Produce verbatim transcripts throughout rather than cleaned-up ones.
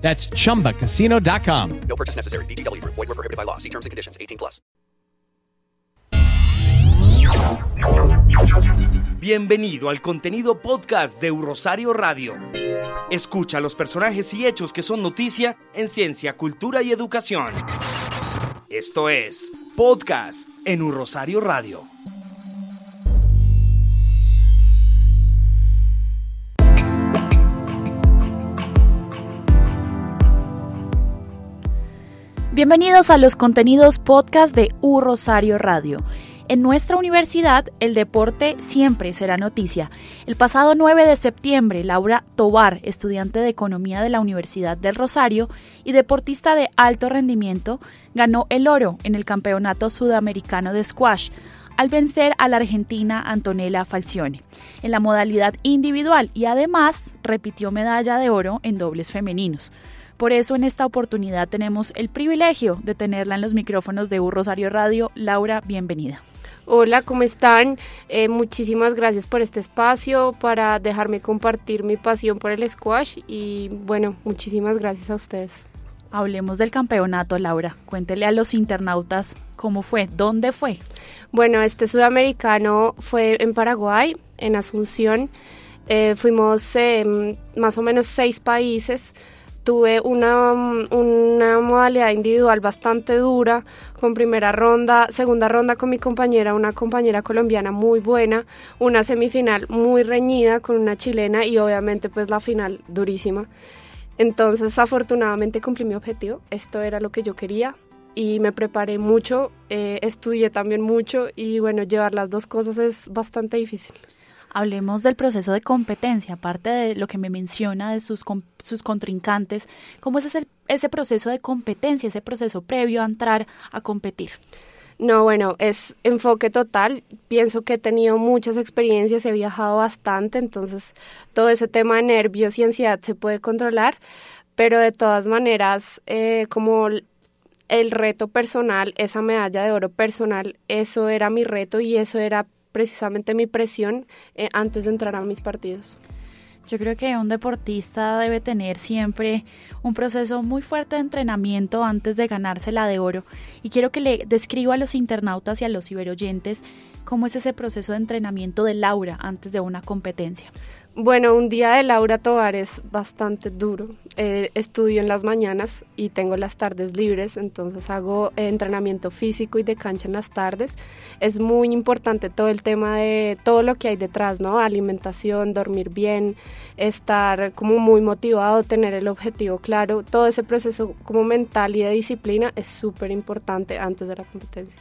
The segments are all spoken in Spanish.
That's chumba casino dot com. No purchase necessary. V G W Group. Void where prohibited by law. See terms and conditions. eighteen plus. Bienvenido al contenido podcast de U Rosario Radio. Escucha los personajes y hechos que son noticia en ciencia, cultura y educación. Esto es Podcast en U Rosario Radio. Bienvenidos a los contenidos podcast de U Rosario Radio. En nuestra universidad, el deporte siempre será noticia. El pasado nueve de septiembre, Laura Tobar, estudiante de Economía de la Universidad del Rosario y deportista de alto rendimiento, ganó el oro en el Campeonato Sudamericano de Squash, al vencer a la argentina Antonella Falcione en la modalidad individual y además repitió medalla de oro en dobles femeninos. Por eso en esta oportunidad tenemos el privilegio de tenerla en los micrófonos de U Rosario Radio. Laura, bienvenida. Hola, ¿cómo están? Eh, muchísimas gracias por este espacio, para dejarme compartir mi pasión por el squash y bueno, muchísimas gracias a ustedes. Hablemos del campeonato, Laura. Cuéntele a los internautas cómo fue, dónde fue. Bueno, este sudamericano fue en Paraguay, en Asunción. Eh, fuimos eh, más o menos seis países. Tuve una, una modalidad individual bastante dura, con primera ronda, segunda ronda con mi compañera, una compañera colombiana muy buena, una semifinal muy reñida con una chilena y obviamente pues la final durísima. Entonces afortunadamente cumplí mi objetivo, esto era lo que yo quería y me preparé mucho, eh, estudié también mucho y bueno, llevar las dos cosas es bastante difícil. Hablemos del proceso de competencia, aparte de lo que me menciona de sus, sus contrincantes. ¿Cómo es ese, ese proceso de competencia, ese proceso previo a entrar a competir? No, bueno, es enfoque total. Pienso que he tenido muchas experiencias, he viajado bastante, entonces todo ese tema de nervios y ansiedad se puede controlar, pero de todas maneras, eh, como el reto personal, esa medalla de oro personal, eso era mi reto y eso era precisamente mi presión eh, antes de entrar a mis partidos. Yo creo que un deportista debe tener siempre un proceso muy fuerte de entrenamiento antes de ganarse la de oro y quiero que le describa a los internautas y a los ciberoyentes cómo es ese proceso de entrenamiento de Laura antes de una competencia. Bueno, un día de Laura Tobar es bastante duro. Eh, estudio en las mañanas y tengo las tardes libres, entonces hago eh, entrenamiento físico y de cancha en las tardes. Es muy importante todo el tema de todo lo que hay detrás, ¿no? Alimentación, dormir bien, estar como muy motivado, tener el objetivo claro. Todo ese proceso como mental y de disciplina es súper importante antes de la competencia.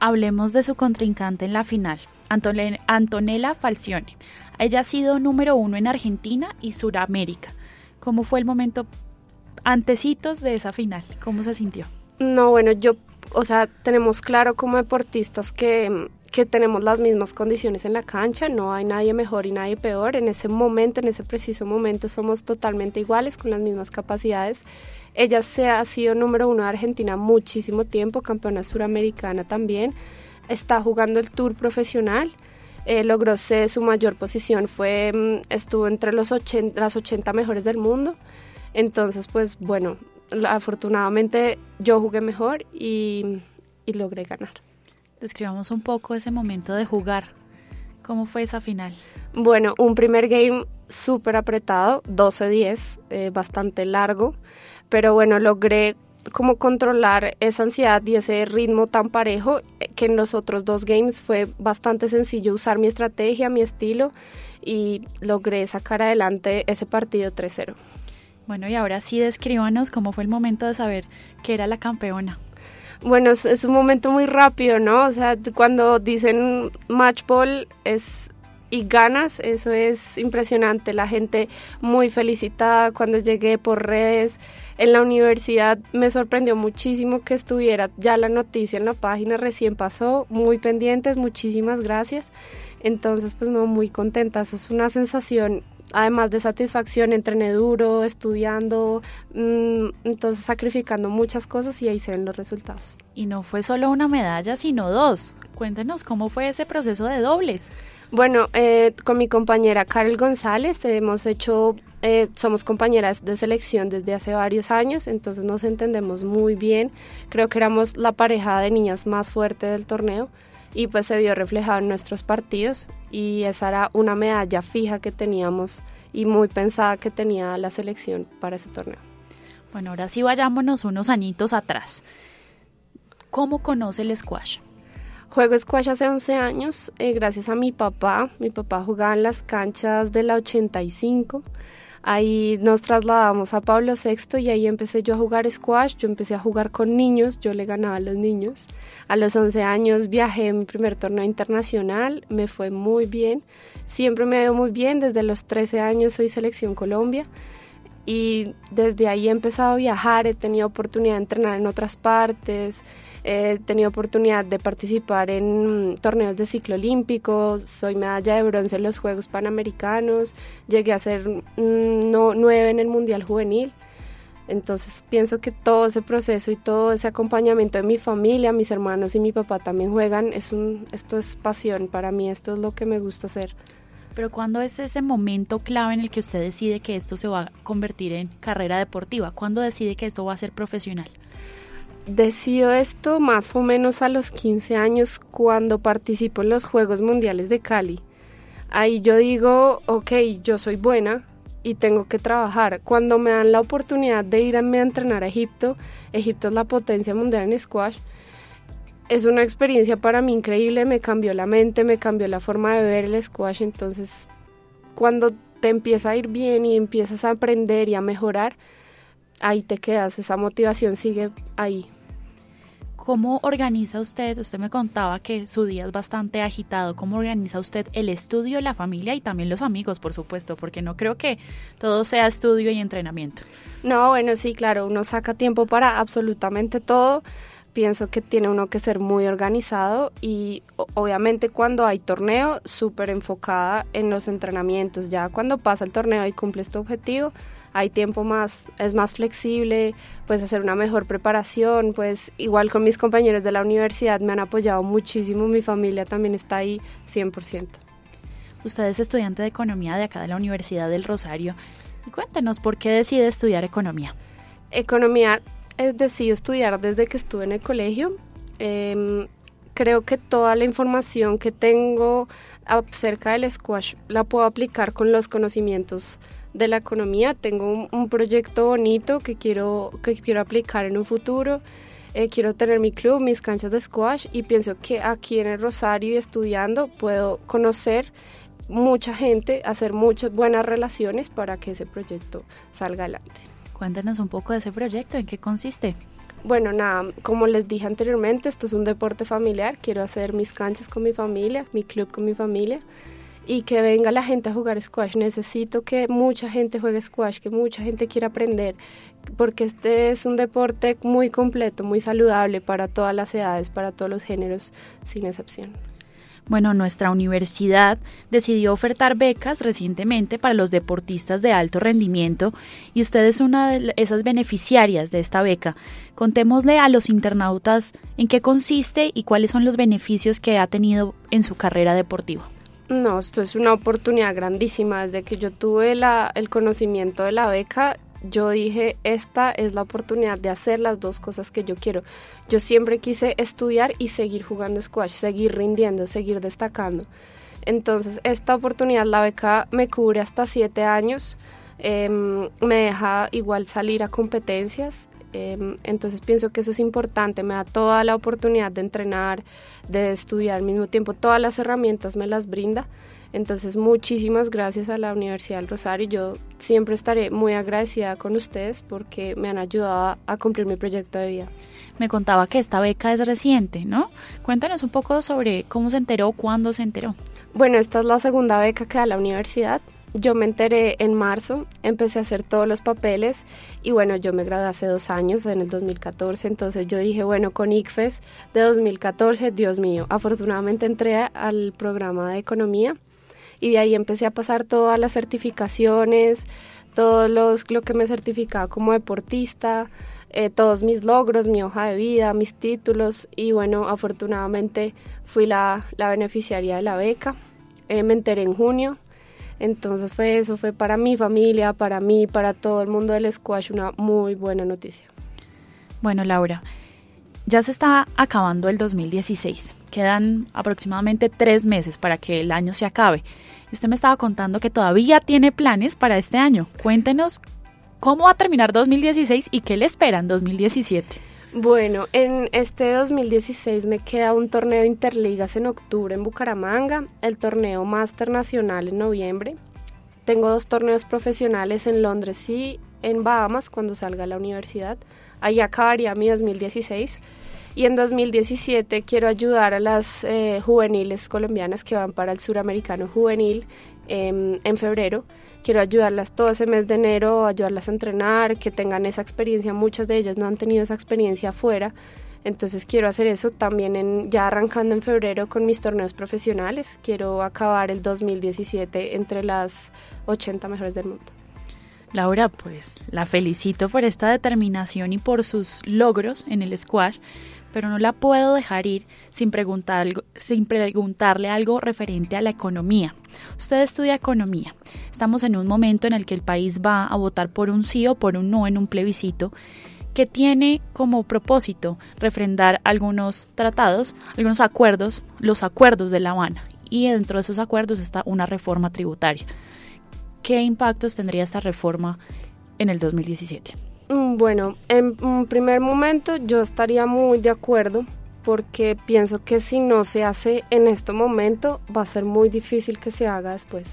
Hablemos de su contrincante en la final, Antone- Antonella Falcione. Ella ha sido número uno en Argentina y Sudamérica. ¿Cómo fue el momento antecitos de esa final? ¿Cómo se sintió? No, bueno, yo, o sea, tenemos claro como deportistas que, que tenemos las mismas condiciones en la cancha, no hay nadie mejor y nadie peor. En ese momento, en ese preciso momento, somos totalmente iguales, con las mismas capacidades. Ella se ha sido número uno de Argentina muchísimo tiempo, campeona suramericana también. Está jugando el Tour profesional. Eh, logró ser, su mayor posición fue, estuvo entre los ochenta, las ochenta mejores del mundo, entonces pues bueno, afortunadamente yo jugué mejor y, y logré ganar. Describamos un poco ese momento de jugar, ¿cómo fue esa final? Bueno, un primer game súper apretado, doce diez, eh, bastante largo, pero bueno, logré como controlar esa ansiedad y ese ritmo tan parejo que en los otros dos games fue bastante sencillo usar mi estrategia, mi estilo y logré sacar adelante ese partido tres cero. Bueno, y ahora sí descríbanos cómo fue el momento de saber que era la campeona. Bueno, es, es un momento muy rápido, ¿no? O sea, cuando dicen match ball es y ganas, eso es impresionante, la gente muy felicitada. Cuando llegué por redes en la universidad me sorprendió muchísimo que estuviera ya la noticia en la página, recién pasó, muy pendientes, muchísimas gracias. Entonces pues no, muy contenta, eso es una sensación además de satisfacción, entrené duro, estudiando, mmm, entonces sacrificando muchas cosas y ahí se ven los resultados. Y no fue solo una medalla, sino dos. Cuéntenos, ¿cómo fue ese proceso de dobles? Bueno, eh, con mi compañera Karol González hemos hecho, eh, somos compañeras de selección desde hace varios años, entonces nos entendemos muy bien. Creo que éramos la pareja de niñas más fuerte del torneo. Y pues se vio reflejado en nuestros partidos y esa era una medalla fija que teníamos y muy pensada que tenía la selección para ese torneo. Bueno, ahora sí vayámonos unos añitos atrás. ¿Cómo conoce el squash? Juego squash hace once años, eh, gracias a mi papá. Mi papá jugaba en las canchas de la ochenta y cinco. Ahí nos trasladamos a Pablo sexto y ahí empecé yo a jugar squash, yo empecé a jugar con niños, yo le ganaba a los niños. A los once años viajé a mi primer torneo internacional, me fue muy bien, siempre me veo muy bien, desde los trece años soy selección Colombia y desde ahí he empezado a viajar, he tenido oportunidad de entrenar en otras partes, he tenido oportunidad de participar en torneos de ciclo olímpico, soy medalla de bronce en los Juegos Panamericanos, llegué a ser no, nueve en el Mundial Juvenil. Entonces pienso que todo ese proceso y todo ese acompañamiento de mi familia, mis hermanos y mi papá también juegan, es un, esto es pasión para mí, esto es lo que me gusta hacer. Pero ¿cuándo es ese momento clave en el que usted decide que esto se va a convertir en carrera deportiva? ¿Cuándo decide que esto va a ser profesional? Decido esto más o menos a los quince años cuando participo en los Juegos Mundiales de Cali. Ahí yo digo, ok, yo soy buena y tengo que trabajar. Cuando me dan la oportunidad de irme a entrenar a Egipto, Egipto es la potencia mundial en squash, es una experiencia para mí increíble, me cambió la mente, me cambió la forma de ver el squash. Entonces cuando te empieza a ir bien y empiezas a aprender y a mejorar, ahí te quedas, esa motivación sigue ahí. ¿Cómo organiza usted? Usted me contaba que su día es bastante agitado. ¿Cómo organiza usted el estudio, la familia y también los amigos, por supuesto? Porque no creo que todo sea estudio y entrenamiento. No, bueno, sí, claro, uno saca tiempo para absolutamente todo. Pienso que tiene uno que ser muy organizado y obviamente cuando hay torneo, súper enfocada en los entrenamientos. Ya cuando pasa el torneo y cumples tu objetivo, hay tiempo más, es más flexible, puedes hacer una mejor preparación. Pues igual con mis compañeros de la universidad me han apoyado muchísimo, mi familia también está ahí cien por ciento. Usted es estudiante de economía de acá de la Universidad del Rosario. Y cuéntenos, ¿por qué decide estudiar economía? Economía... Decidí estudiar desde que estuve en el colegio. Eh, creo que toda la información que tengo acerca del squash la puedo aplicar con los conocimientos de la economía. Tengo un, un proyecto bonito que quiero, que quiero aplicar en un futuro. Eh, quiero tener mi club, mis canchas de squash y pienso que aquí en el Rosario y estudiando puedo conocer mucha gente, hacer muchas buenas relaciones para que ese proyecto salga adelante. Cuéntanos un poco de ese proyecto, ¿en qué consiste? Bueno, nada, como les dije anteriormente, esto es un deporte familiar, quiero hacer mis canchas con mi familia, mi club con mi familia, y que venga la gente a jugar squash. Necesito que mucha gente juegue squash, que mucha gente quiera aprender, porque este es un deporte muy completo, muy saludable para todas las edades, para todos los géneros, sin excepción. Bueno, nuestra universidad decidió ofertar becas recientemente para los deportistas de alto rendimiento y usted es una de esas beneficiarias de esta beca. Contémosle a los internautas en qué consiste y cuáles son los beneficios que ha tenido en su carrera deportiva. No, esto es una oportunidad grandísima. Desde que yo tuve la, el conocimiento de la beca, yo dije, esta es la oportunidad de hacer las dos cosas que yo quiero. Yo siempre quise estudiar y seguir jugando squash, seguir rindiendo, seguir destacando. Entonces, esta oportunidad, la beca me cubre hasta siete años, eh, me deja igual salir a competencias. Eh, entonces, pienso que eso es importante, me da toda la oportunidad de entrenar, de estudiar al mismo tiempo, todas las herramientas me las brinda. Entonces, muchísimas gracias a la Universidad del Rosario. Yo siempre estaré muy agradecida con ustedes porque me han ayudado a cumplir mi proyecto de vida. Me contaba que esta beca es reciente, ¿no? Cuéntanos un poco sobre cómo se enteró, cuándo se enteró. Bueno, esta es la segunda beca que da la universidad. Yo me enteré en marzo, empecé a hacer todos los papeles y bueno, yo me gradué hace dos años, en el dos mil catorce, entonces yo dije, bueno, con I C F E S de dos mil catorce, Dios mío, afortunadamente entré al programa de economía y de ahí empecé a pasar todas las certificaciones, todos los, lo que me certificaba como deportista, eh, todos mis logros, mi hoja de vida, mis títulos y bueno, afortunadamente fui la, la beneficiaria de la beca, eh, me enteré en junio. Entonces fue eso, fue para mi familia, para mí, para todo el mundo del squash una muy buena noticia. Bueno, Laura, ya se está acabando el dos mil dieciséis, quedan aproximadamente tres meses para que el año se acabe. Usted me estaba contando que todavía tiene planes para este año. Cuéntenos cómo va a terminar dos mil dieciséis y qué le espera en dos mil diecisiete. Bueno, en este dos mil dieciséis me queda un torneo Interligas en octubre en Bucaramanga, el torneo Máster Nacional en noviembre. Tengo dos torneos profesionales en Londres y en Bahamas cuando salga a la universidad. Ahí acabaría mi dos mil dieciséis. Y en dos mil diecisiete quiero ayudar a las eh, juveniles colombianas que van para el Suramericano Juvenil eh, en febrero. Quiero ayudarlas todo ese mes de enero, ayudarlas a entrenar, que tengan esa experiencia. Muchas de ellas no han tenido esa experiencia afuera, entonces quiero hacer eso también en, ya arrancando en febrero con mis torneos profesionales. Quiero acabar el dos mil diecisiete entre las ochenta mejores del mundo. Laura, pues la felicito por esta determinación y por sus logros en el squash, pero no la puedo dejar ir sin, preguntar, sin preguntarle algo referente a la economía. Usted estudia economía. Estamos en un momento en el que el país va a votar por un sí o por un no en un plebiscito que tiene como propósito refrendar algunos tratados, algunos acuerdos, los acuerdos de La Habana. Y dentro de esos acuerdos está una reforma tributaria. ¿Qué impactos tendría esta reforma en el dos mil diecisiete? Bueno, en un primer momento yo estaría muy de acuerdo porque pienso que si no se hace en este momento va a ser muy difícil que se haga después.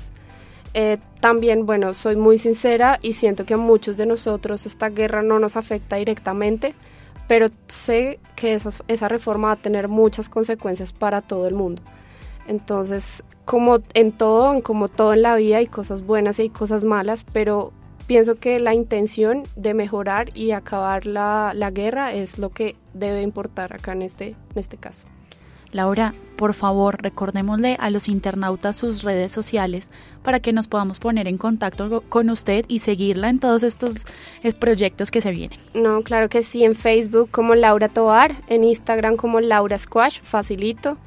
Eh, también, bueno, soy muy sincera y siento que a muchos de nosotros esta guerra no nos afecta directamente, pero sé que esa, esa reforma va a tener muchas consecuencias para todo el mundo. Entonces, como en todo, como todo en la vida hay cosas buenas y hay cosas malas, pero pienso que la intención de mejorar y acabar la, la guerra es lo que debe importar acá en este, en este caso. Laura, por favor, recordémosle a los internautas sus redes sociales para que nos podamos poner en contacto con usted y seguirla en todos estos proyectos que se vienen. No, claro que sí, en Facebook como Laura Tobar, en Instagram como Laura Squash, facilito.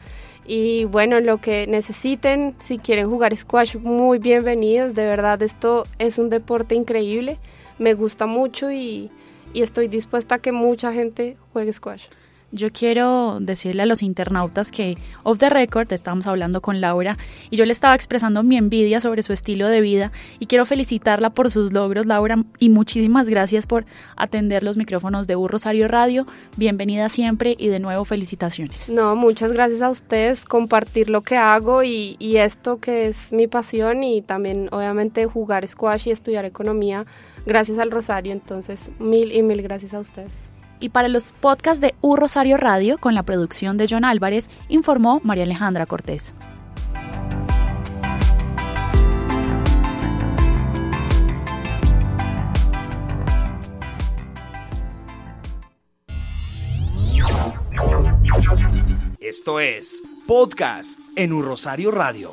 Y bueno, lo que necesiten, si quieren jugar squash, muy bienvenidos. De verdad, esto es un deporte increíble. Me gusta mucho y, y estoy dispuesta a que mucha gente juegue squash. Yo quiero decirle a los internautas que off the record estábamos hablando con Laura y yo le estaba expresando mi envidia sobre su estilo de vida y quiero felicitarla por sus logros, Laura, y muchísimas gracias por atender los micrófonos de U Rosario Radio. Bienvenida siempre y de nuevo felicitaciones. No, muchas gracias a ustedes, compartir lo que hago y, y esto que es mi pasión y también obviamente jugar squash y estudiar economía gracias al Rosario, entonces mil y mil gracias a ustedes. Y para los podcasts de U Rosario Radio, con la producción de John Álvarez, informó María Alejandra Cortés. Esto es Podcast en U Rosario Radio.